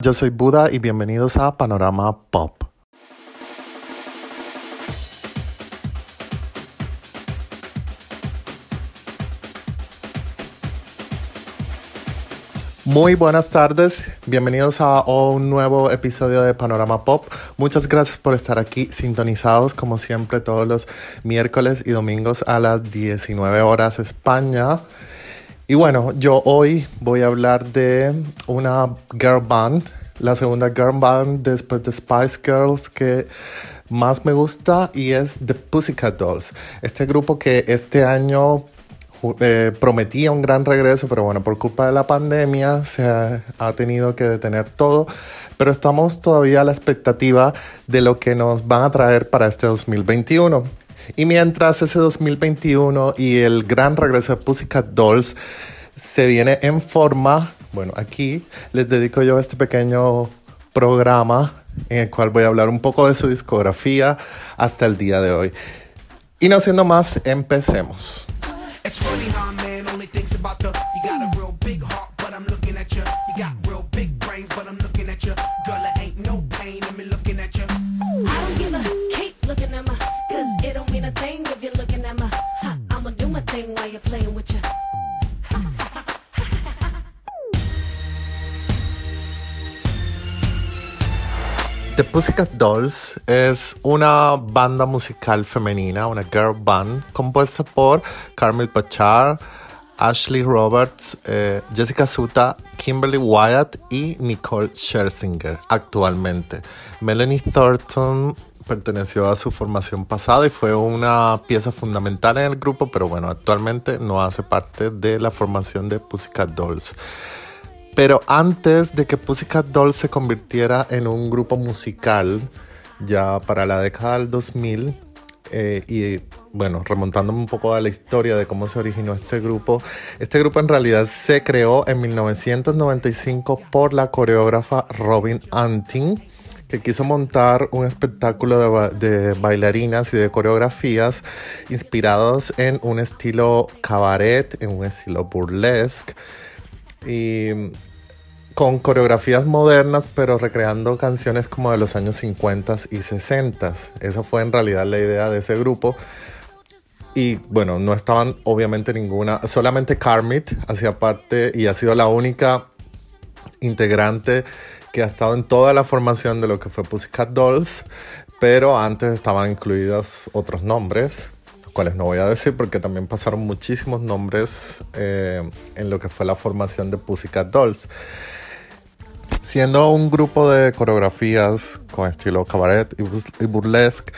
Yo soy Buda y bienvenidos a Panorama Pop. Muy buenas tardes, bienvenidos a un nuevo episodio de Panorama Pop. Muchas gracias por estar aquí sintonizados como siempre todos los miércoles y domingos a las 19 horas España. Y bueno, yo hoy voy a hablar de una girl band, la segunda girl band después de Spice Girls que más me gusta y es The Pussycat Dolls. Este grupo que este año prometía un gran regreso, pero bueno, por culpa de la pandemia se ha tenido que detener todo. Pero estamos todavía a la expectativa de lo que nos van a traer para este 2021. Y mientras ese 2021 y el gran regreso de Pussycat Dolls se viene en forma, bueno, aquí les dedico yo este pequeño programa en el cual voy a hablar un poco de su discografía hasta el día de hoy. Y no siendo más, empecemos. The Pussycat Dolls es una banda musical femenina, una girl band compuesta por Carmit, Ashley Roberts, Jessica Suta, Kimberly Wyatt y Nicole Scherzinger actualmente. Melanie Thornton perteneció a su formación pasada y fue una pieza fundamental en el grupo, pero bueno, actualmente no hace parte de la formación de Pussycat Dolls. Pero antes de que Pussycat Dolls se convirtiera en un grupo musical, ya para la década del 2000, y bueno, remontándome un poco a la historia de cómo se originó este grupo en realidad se creó en 1995 por la coreógrafa Robin Antin, que quiso montar un espectáculo de bailarinas y de coreografías inspiradas en un estilo cabaret, en un estilo burlesque, y con coreografías modernas, pero recreando canciones como de los años 50 y 60. Esa fue en realidad la idea de ese grupo. Y bueno, no estaban obviamente ninguna, solamente Carmit hacía parte y ha sido la única integrante que ha estado en toda la formación de lo que fue Pussycat Dolls, pero antes estaban incluidos otros nombres, los cuales no voy a decir porque también pasaron muchísimos nombres en lo que fue la formación de Pussycat Dolls. Siendo un grupo de coreografías con estilo cabaret y burlesque,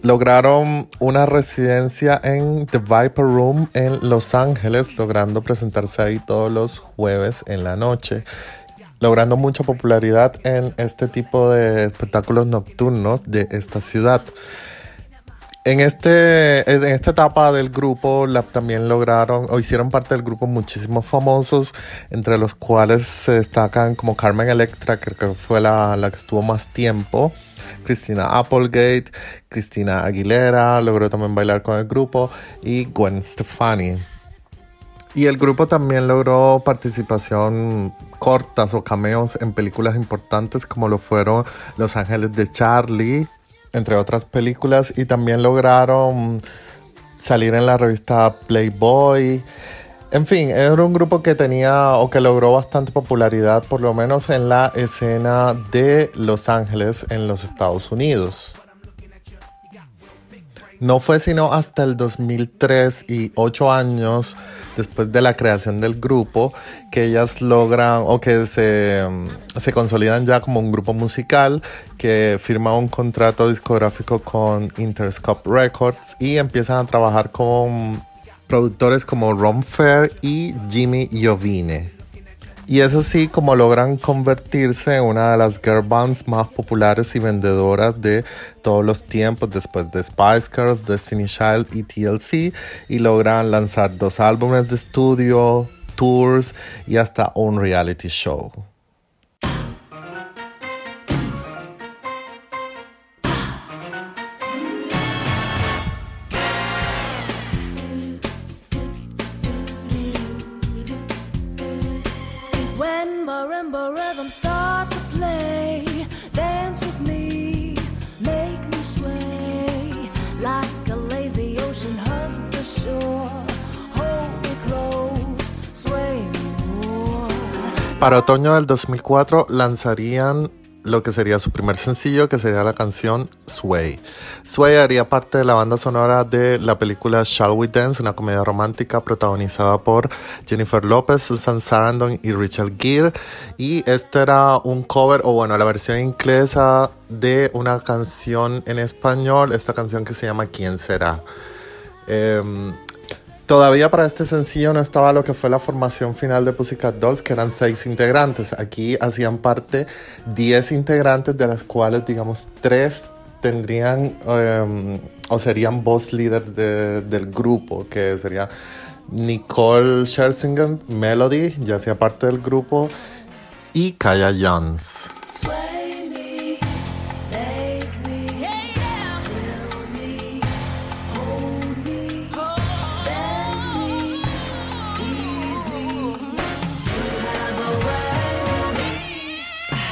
lograron una residencia en The Viper Room en Los Ángeles, logrando presentarse ahí todos los jueves en la noche, logrando mucha popularidad en este tipo de espectáculos nocturnos de esta ciudad. En esta etapa del grupo también lograron o hicieron parte del grupo muchísimos famosos, entre los cuales se destacan como Carmen Electra, que fue la que estuvo más tiempo, Cristina Applegate, Cristina Aguilera, logró también bailar con el grupo, y Gwen Stefani. Y el grupo también logró participación cortas o cameos en películas importantes como lo fueron Los Ángeles de Charlie, entre otras películas, y también lograron salir en la revista Playboy. En fin, era un grupo que tenía o que logró bastante popularidad, por lo menos en la escena de Los Ángeles en los Estados Unidos. No fue sino hasta el 2003 y 8 años después de la creación del grupo que ellas logran o que se consolidan ya como un grupo musical, que firma un contrato discográfico con Interscope Records y empiezan a trabajar con productores como Ron Fair y Jimmy Giovine. Y es así como logran convertirse en una de las girl bands más populares y vendedoras de todos los tiempos después de Spice Girls, Destiny's Child y TLC, y logran lanzar 2 álbumes de estudio, tours y hasta un reality show. Para otoño del 2004 lanzarían lo que sería su primer sencillo, que sería la canción Sway. Sway haría parte de la banda sonora de la película Shall We Dance, una comedia romántica protagonizada por Jennifer Lopez, Susan Sarandon y Richard Gere. Y esto era un cover, o bueno, la versión inglesa de una canción en español, esta canción que se llama ¿Quién será? Todavía para este sencillo no estaba lo que fue la formación final de Pussycat Dolls, que eran 6 integrantes. Aquí hacían parte 10 integrantes, de las cuales, digamos, 3 tendrían o serían voz líder del grupo, que sería Nicole Scherzinger, Melody, ya hacía parte del grupo, y Kaya Jones.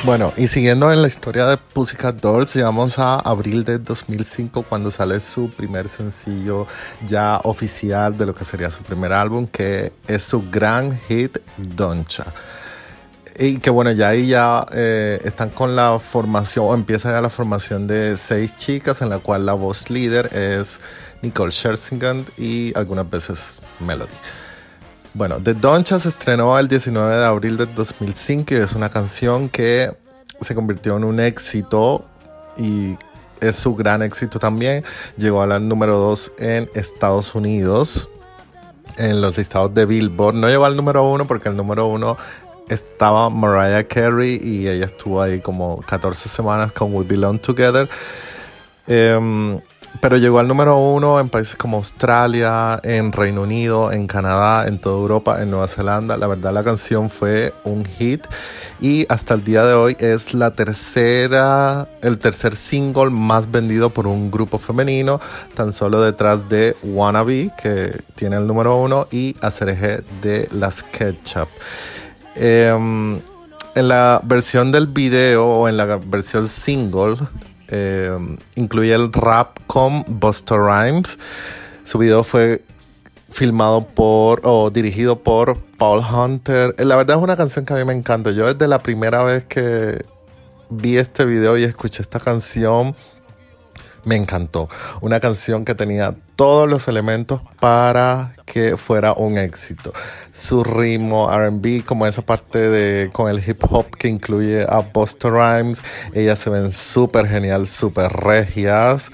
Bueno, y siguiendo en la historia de Pussycat Dolls, llegamos a abril de 2005, cuando sale su primer sencillo ya oficial de lo que sería su primer álbum, que es su gran hit, Doncha. Y que bueno, ya ahí ya están con la formación, o empieza ya la formación de 6 chicas, en la cual la voz líder es Nicole Scherzinger y algunas veces Melody. Bueno, The Doncha se estrenó el 19 de abril de 2005 y es una canción que se convirtió en un éxito y es su gran éxito también. Llegó a la número 2 en Estados Unidos, en los listados de Billboard. No llegó al número 1 porque el número 1 estaba Mariah Carey y ella estuvo ahí como 14 semanas con We Belong Together. Pero llegó al número 1 en países como Australia, en Reino Unido, en Canadá, en toda Europa, en Nueva Zelanda. La verdad, la canción fue un hit y hasta el día de hoy es el tercer single más vendido por un grupo femenino, tan solo detrás de Wannabe, que tiene el número 1, y Acerejé de Las Ketchup. En la versión del video o en la versión single, incluye el rap con Busta Rhymes. Su video fue filmado dirigido por Paul Hunter. La verdad es una canción que a mí me encanta. Yo desde la primera vez que vi este video y escuché esta canción, me encantó. Una canción que tenía todos los elementos para que fuera un éxito. Su ritmo R&B, como esa parte con el hip hop que incluye a Busta Rhymes. Ellas se ven súper genial, súper regias.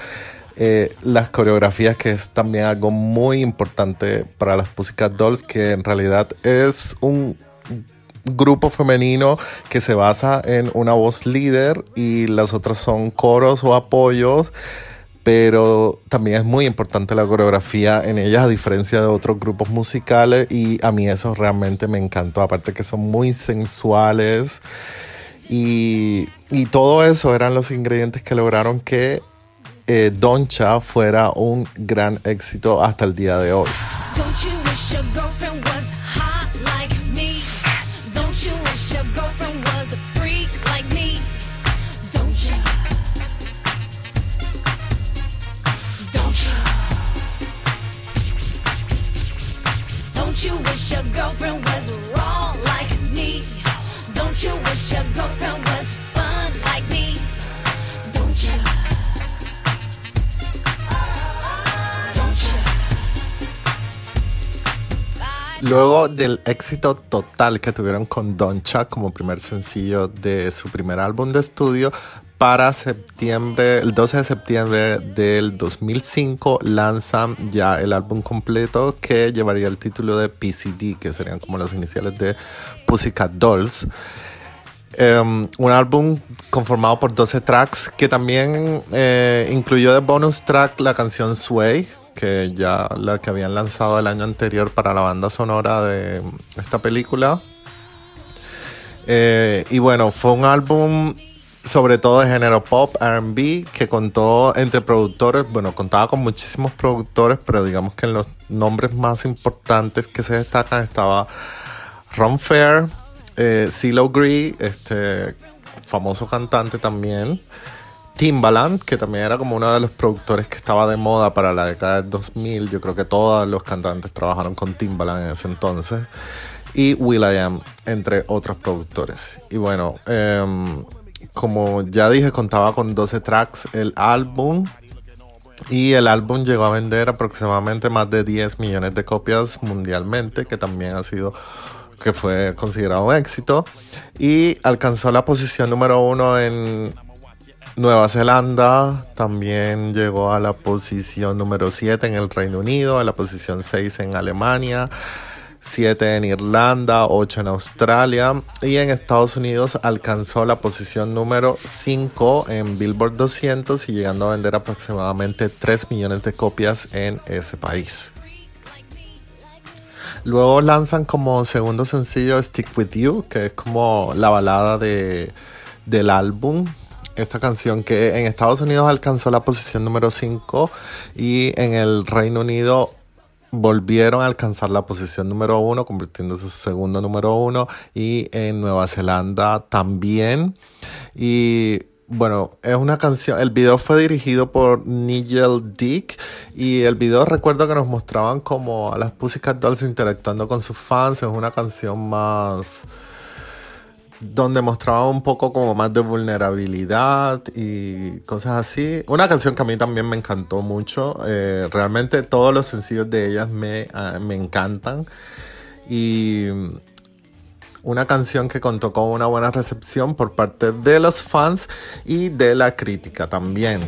Las coreografías, que es también algo muy importante para las Pussycat Dolls, que en realidad es un grupo femenino que se basa en una voz líder y las otras son coros o apoyos, pero también es muy importante la coreografía en ellas, a diferencia de otros grupos musicales, y a mí eso realmente me encantó. Aparte que son muy sensuales y todo eso eran los ingredientes que lograron que Doncha fuera un gran éxito hasta el día de hoy. Luego del éxito total que tuvieron con Doncha como primer sencillo de su primer álbum de estudio, para septiembre, el 12 de septiembre del 2005 lanzan ya el álbum completo que llevaría el título de PCD, que serían como las iniciales de Pussycat Dolls. Un álbum conformado por 12 tracks que también incluyó de bonus track la canción Sway, que ya la que habían lanzado el año anterior para la banda sonora de esta película. Y bueno, fue un álbum sobre todo de género pop, R&B, que contó entre productores, bueno, contaba con muchísimos productores, pero digamos que en los nombres más importantes que se destacan estaba Ron Fair, CeeLo Green, famoso cantante también, Timbaland, que también era como uno de los productores que estaba de moda para la década del 2000, yo creo que todos los cantantes trabajaron con Timbaland en ese entonces, y Will I Am, entre otros productores. Y bueno, como ya dije, contaba con 12 tracks el álbum, y el álbum llegó a vender aproximadamente más de 10 millones de copias mundialmente, que también fue considerado un éxito, y alcanzó la posición número 1 en Nueva Zelanda, también llegó a la posición número 7 en el Reino Unido, a la posición 6 en Alemania, 7 en Irlanda, 8 en Australia, y en Estados Unidos alcanzó la posición número 5 en Billboard 200 y llegando a vender aproximadamente 3 millones de copias en ese país. Luego lanzan como segundo sencillo Stick With You, que es como la balada del álbum. Esta canción que en Estados Unidos alcanzó la posición número 5 y en el Reino Unido volvieron a alcanzar la posición número 1, convirtiéndose en segundo número 1, y en Nueva Zelanda también. Y bueno, es una canción, el video fue dirigido por Nigel Dick y el video recuerdo que nos mostraban como a las Pussycat Dolls interactuando con sus fans. Es una canción más donde mostraban un poco como más de vulnerabilidad y cosas así. Una canción que a mí también me encantó mucho. Realmente todos los sencillos de ellas me encantan. Y una canción que contó con una buena recepción por parte de los fans y de la crítica también.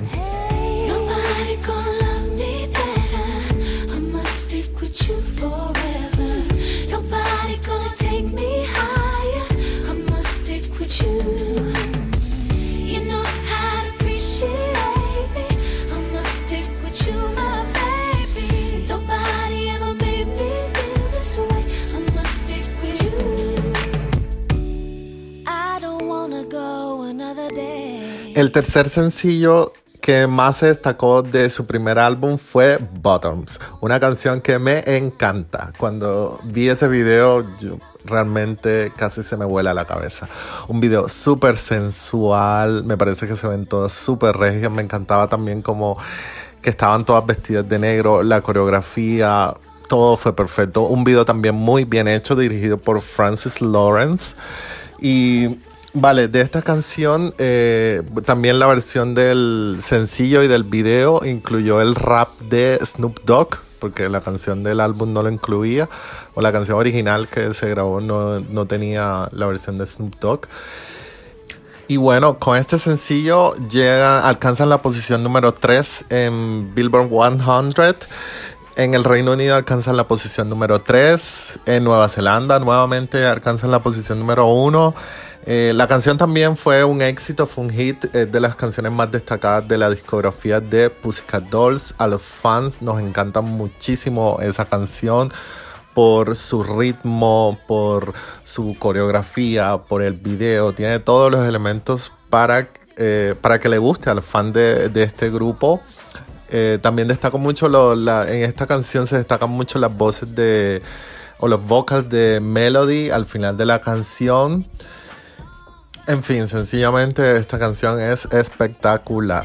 El tercer sencillo que más se destacó de su primer álbum fue Bottoms, una canción que me encanta. Cuando vi ese video, yo realmente casi se me vuela la cabeza. Un video súper sensual, me parece que se ven todas súper regias. Me encantaba también como que estaban todas vestidas de negro, la coreografía, todo fue perfecto. Un video también muy bien hecho, dirigido por Francis Lawrence. Y vale, de esta canción también la versión del sencillo y del video incluyó el rap de Snoop Dogg, porque la canción del álbum no lo incluía, o la canción original que se grabó no tenía la versión de Snoop Dogg. Y bueno, con este sencillo alcanzan la posición número 3 en Billboard 100. En el Reino Unido alcanzan la posición número 3. En Nueva Zelanda nuevamente alcanzan la posición número 1. La canción también fue un éxito, fue un hit. Es de las canciones más destacadas de la discografía de Pussycat Dolls. A los fans nos encanta muchísimo esa canción por su ritmo, por su coreografía, por el video. Tiene todos los elementos para que le guste a los fans de este grupo. También destaco mucho en esta canción se destacan mucho las voces o los vocals de Melody al final de la canción. En fin, sencillamente esta canción es espectacular.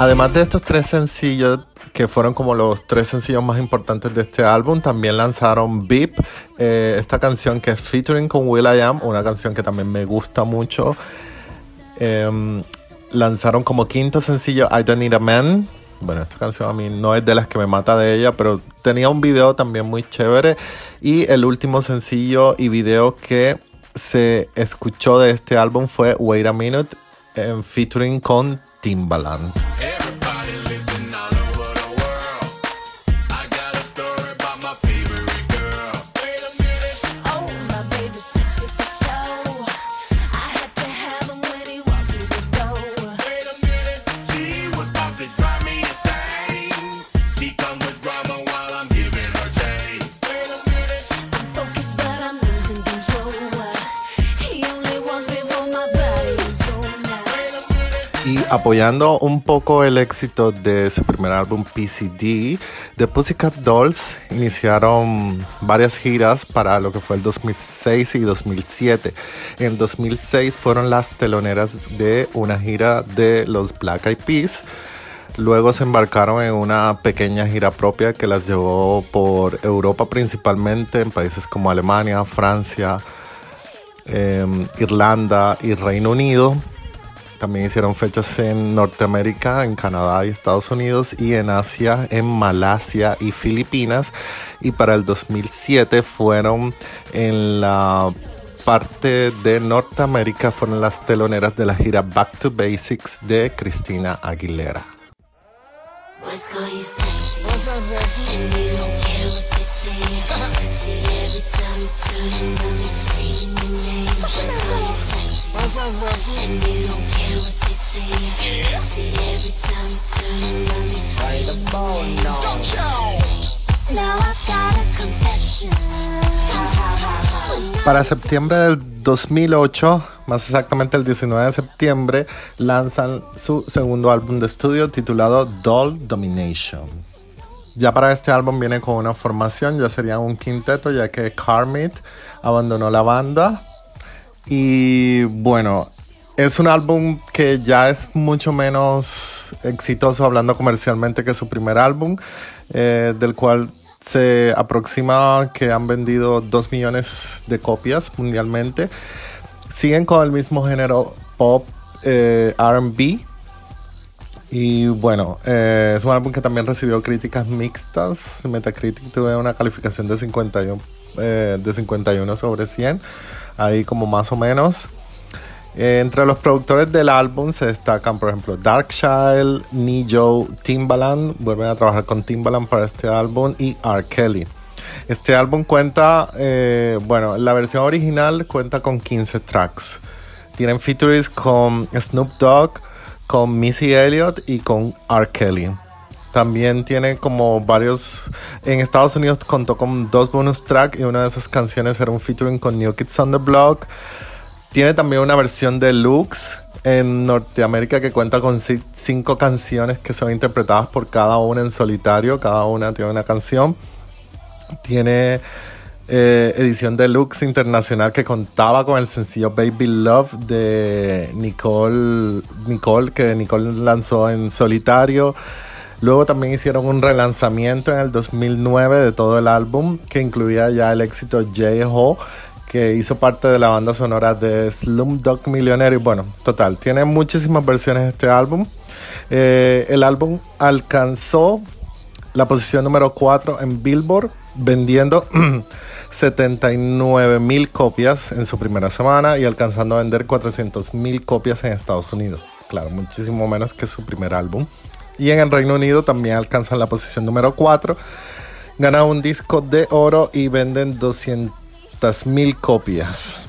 Además de estos tres sencillos, que fueron como los tres sencillos más importantes de este álbum, también lanzaron Beep, esta canción que es featuring con Will I Am, una canción que también me gusta mucho. Lanzaron como quinto sencillo I Don't Need a Man. Bueno, esta canción a mí no es de las que me mata de ella, pero tenía un video también muy chévere. Y el último sencillo y video que se escuchó de este álbum fue Wait a Minute, featuring con Timbaland. Apoyando un poco el éxito de su primer álbum PCD, The Pussycat Dolls iniciaron varias giras para lo que fue el 2006 y 2007. En 2006 fueron las teloneras de una gira de los Black Eyed Peas. Luego se embarcaron en una pequeña gira propia que las llevó por Europa principalmente, en países como Alemania, Francia, Irlanda y Reino Unido. También hicieron fechas en Norteamérica, en Canadá y Estados Unidos, y en Asia, en Malasia y Filipinas. Y para el 2007 fueron en la parte de Norteamérica, fueron las teloneras de la gira Back to Basics de Cristina Aguilera. Para septiembre del 2008, más exactamente el 19 de septiembre, lanzan su segundo álbum de estudio titulado Doll Domination. Ya para este álbum viene con una formación, ya sería un quinteto, ya que Carmit abandonó la banda. Y bueno, es un álbum que ya es mucho menos exitoso hablando comercialmente que su primer álbum, del cual se aproxima que han vendido 2 millones de copias mundialmente. Siguen con el mismo género pop, R&B. Y bueno, es un álbum que también recibió críticas mixtas. Metacritic tuvo una calificación de 51/100, ahí como más o menos. Entre los productores del álbum se destacan, por ejemplo, Darkchild, J-Ho, Timbaland. Vuelven a trabajar con Timbaland para este álbum, y R. Kelly. Este álbum cuenta, bueno, la versión original cuenta con 15 tracks. Tienen features con Snoop Dogg, con Missy Elliott y con R. Kelly. También tiene como varios... En Estados Unidos contó con 2 bonus tracks, y una de esas canciones era un featuring con New Kids on the Block. Tiene también una versión deluxe en Norteamérica que cuenta con 5 canciones que son interpretadas por cada una en solitario. Cada una tiene una canción. Tiene edición deluxe internacional que contaba con el sencillo Baby Love de Nicole, que Nicole lanzó en solitario. Luego también hicieron un relanzamiento en el 2009 de todo el álbum, que incluía ya el éxito J-Ho, que hizo parte de la banda sonora de Slumdog Millionaire. Y bueno, total, tiene muchísimas versiones este álbum. El álbum alcanzó la posición número 4 en Billboard, vendiendo 79,000 copias en su primera semana y alcanzando a vender 400,000 copias en Estados Unidos. Claro, muchísimo menos que su primer álbum. Y en el Reino Unido también alcanzan la posición número 4. Ganan un disco de oro y venden 200,000 copias.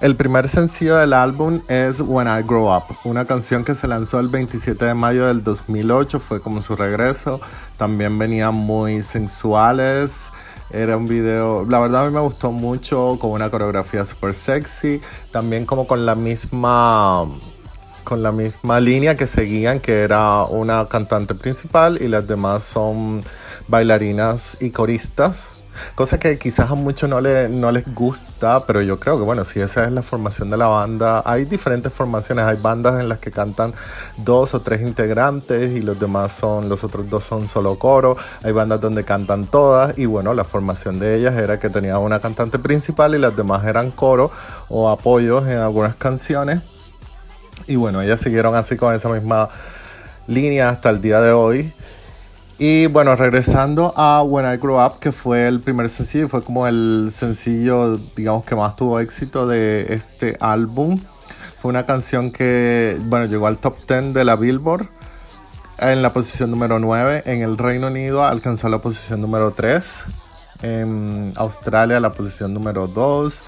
El primer sencillo del álbum es When I Grow Up, una canción que se lanzó el 27 de mayo del 2008, fue como su regreso. También venían muy sensuales, era un video, la verdad a mí me gustó mucho, con una coreografía super sexy, también como con la misma línea que seguían, que era una cantante principal y las demás son bailarinas y coristas. Cosa que quizás a muchos no les gusta, pero yo creo que, bueno, si esa es la formación de la banda, hay diferentes formaciones, hay bandas en las que cantan 2 o 3 integrantes y los otros dos son solo coro, hay bandas donde cantan todas y, bueno, la formación de ellas era que tenía una cantante principal y las demás eran coro o apoyos en algunas canciones y, bueno, ellas siguieron así con esa misma línea hasta el día de hoy. Y bueno, regresando a When I Grew Up, que fue el primer sencillo y fue como el sencillo, digamos, que más tuvo éxito de este álbum. Fue una canción que, bueno, llegó al top 10 de la Billboard en la posición número 9. En el Reino Unido alcanzó la posición número 3. En Australia la posición número 2.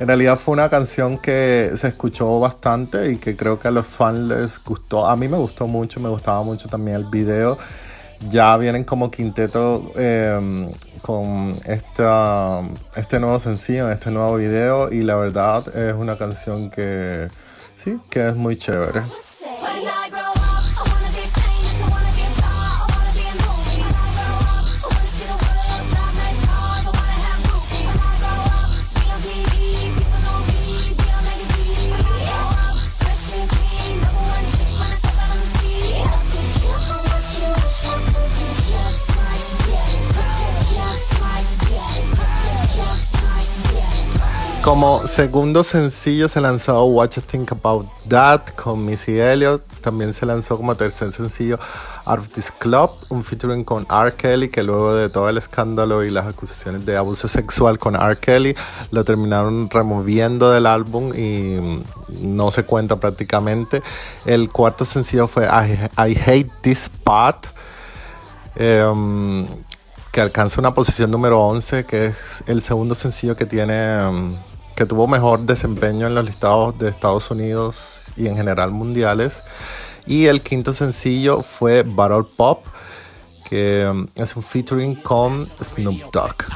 En realidad fue una canción que se escuchó bastante y que creo que a los fans les gustó. A mí me gustó mucho, me gustaba mucho también el video. Ya vienen como quinteto con este nuevo sencillo, este nuevo video, y la verdad es una canción que sí, que es muy chévere. Como segundo sencillo se lanzó What You Think About That con Missy Elliott. También se lanzó como tercer sencillo Out of This Club, un featuring con R. Kelly, que luego de todo el escándalo y las acusaciones de abuso sexual con R. Kelly, lo terminaron removiendo del álbum y no se cuenta prácticamente. El cuarto sencillo fue I Hate This Part, que alcanza una posición número 11, que es el segundo sencillo que tuvo mejor desempeño en los listados de Estados Unidos y en general mundiales. Y el quinto sencillo fue Battle Pop, que es un featuring con Snoop Dogg.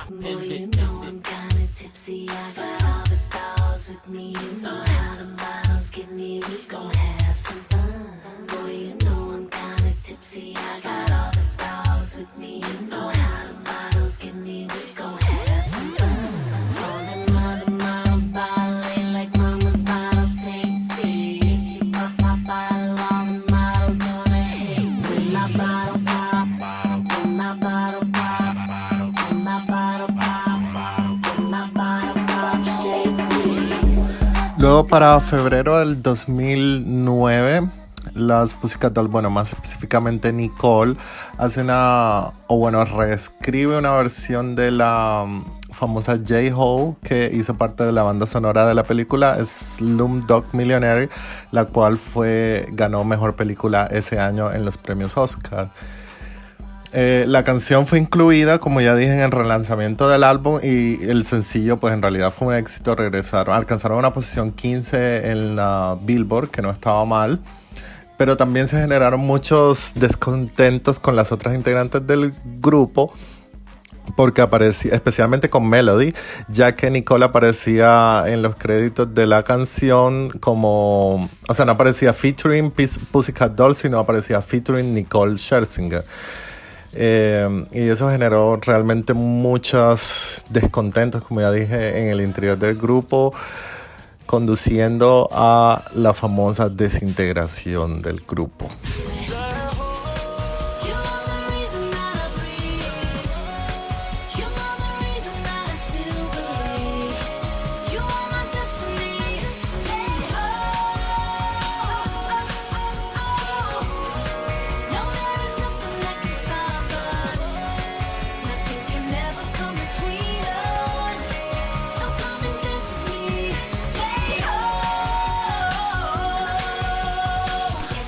Luego, para febrero del 2009, las Pussycat Dolls, bueno, más específicamente Nicole, reescribe una versión de la famosa J-Ho que hizo parte de la banda sonora de la película Slumdog Millionaire, la cual ganó Mejor Película ese año en los premios Oscar. La canción fue incluida, como ya dije, en el relanzamiento del álbum y el sencillo, pues en realidad fue un éxito. Alcanzaron una posición 15 en la Billboard, que no estaba mal, pero también se generaron muchos descontentos con las otras integrantes del grupo, porque aparecía, especialmente con Melody, ya que Nicole aparecía en los créditos de la canción como, o sea, no aparecía featuring Pussycat Dolls, sino aparecía featuring Nicole Scherzinger. Y eso generó realmente muchos descontentos, como ya dije, en el interior del grupo, conduciendo a la famosa desintegración del grupo.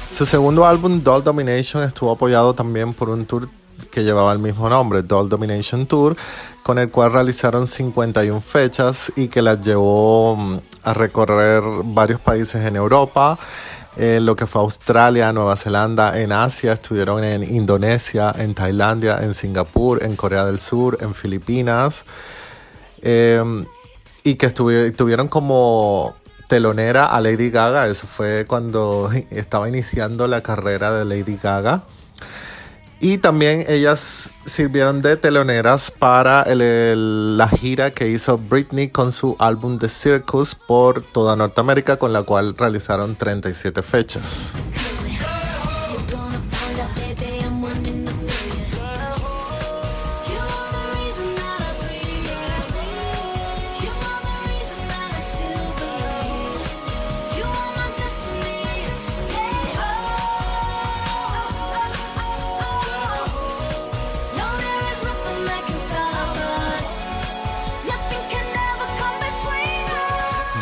Su segundo álbum, Doll Domination, estuvo apoyado también por un tour que llevaba el mismo nombre, Doll Domination Tour, con el cual realizaron 51 fechas y que las llevó a recorrer varios países en Europa, lo que fue Australia, Nueva Zelanda, en Asia, estuvieron en Indonesia, en Tailandia, en Singapur, en Corea del Sur, en Filipinas, y que tuvieron como telonera a Lady Gaga. Eso fue cuando estaba iniciando la carrera de Lady Gaga. Y también ellas sirvieron de teloneras para la gira que hizo Britney con su álbum The Circus por toda Norteamérica, con la cual realizaron 37 fechas.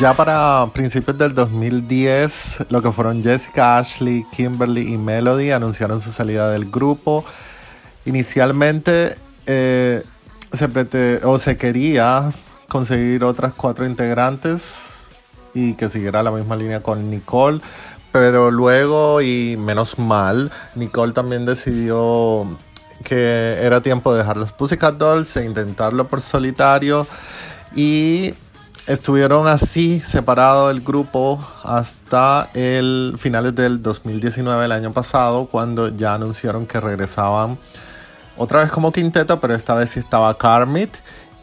Ya para principios del 2010, lo que fueron Jessica, Ashley, Kimberly y Melody anunciaron su salida del grupo. Inicialmente se quería conseguir otras 4 integrantes y que siguiera la misma línea con Nicole, pero luego, y menos mal, Nicole también decidió que era tiempo de dejar los Pussycat Dolls e intentarlo por solitario, y estuvieron así separados del grupo hasta el finales del 2019, el año pasado, cuando ya anunciaron que regresaban otra vez como quinteto, pero esta vez sí estaba Carmit,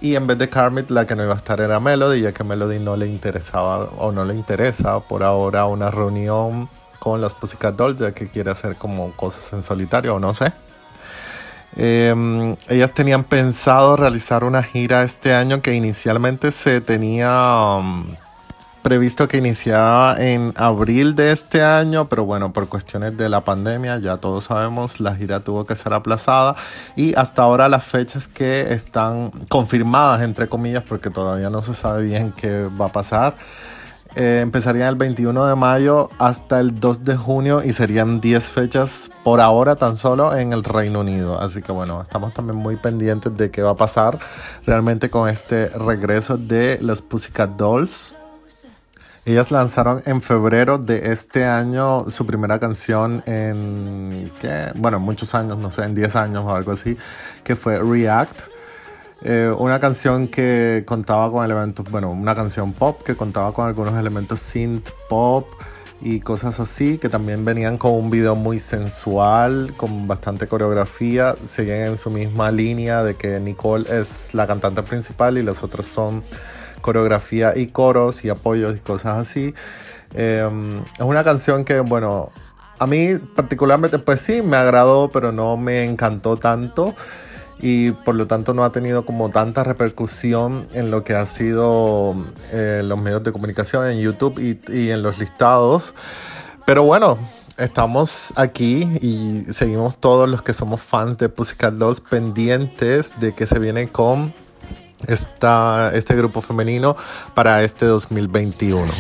y en vez de Carmit la que no iba a estar era Melody, ya que Melody no le interesaba o no le interesa por ahora una reunión con las Pussycat Dolls, ya que quiere hacer como cosas en solitario o no sé. Ellas tenían pensado realizar una gira este año que inicialmente se tenía previsto que iniciaba en abril de este año, pero bueno, por cuestiones de la pandemia, ya todos sabemos, la gira tuvo que ser aplazada, y hasta ahora las fechas que están confirmadas, entre comillas, porque todavía no se sabe bien qué va a pasar, empezarían el 21 de mayo hasta el 2 de junio y serían 10 fechas por ahora tan solo en el Reino Unido. Así que bueno, estamos también muy pendientes de qué va a pasar realmente con este regreso de las Pussycat Dolls. Ellas lanzaron en febrero de este año su primera canción en muchos años, no sé, en 10 años o algo así, que fue React. Una canción que contaba con elementos, una canción pop que contaba con algunos elementos synth pop y cosas así, que también venían con un video muy sensual, con bastante coreografía. Siguen en su misma línea de que Nicole es la cantante principal y los otros son coreografía y coros y apoyos y cosas así. Es una canción que, a mí particularmente, pues sí, me agradó, pero no me encantó tanto. Y por lo tanto no ha tenido como tanta repercusión en lo que ha sido los medios de comunicación, en YouTube y en los listados. Pero bueno, estamos aquí y seguimos todos los que somos fans de Pussycat Dolls pendientes de que se viene con este grupo femenino para este 2021.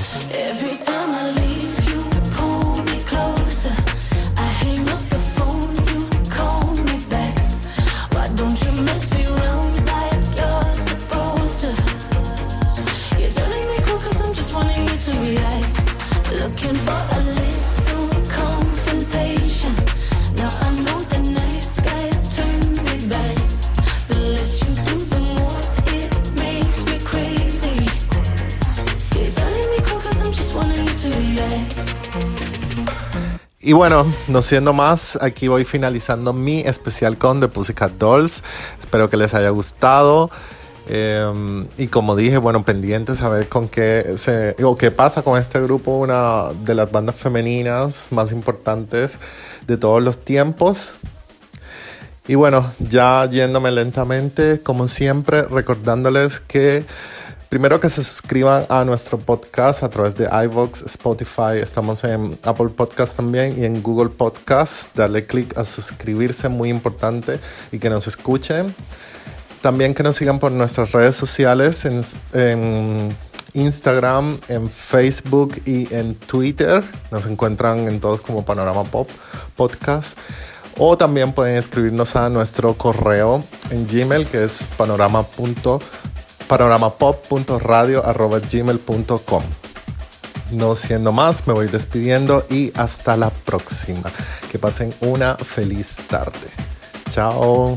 Y bueno, no siendo más, aquí voy finalizando mi especial con The Pussycat Dolls. Espero que les haya gustado. Y como dije, pendientes a ver con qué pasa con este grupo, una de las bandas femeninas más importantes de todos los tiempos. Y ya yéndome lentamente, como siempre, recordándoles que primero que se suscriban a nuestro podcast a través de iVoox, Spotify, estamos en Apple Podcast también y en Google Podcast. Darle click a suscribirse, muy importante, y que nos escuchen. También que nos sigan por nuestras redes sociales en Instagram, en Facebook y en Twitter. Nos encuentran en todos como Panorama Pop Podcast. O también pueden escribirnos a nuestro correo en Gmail, que es panoramapop.radio@gmail.com. No siendo más, me voy despidiendo y hasta la próxima. Que pasen una feliz tarde. Chao.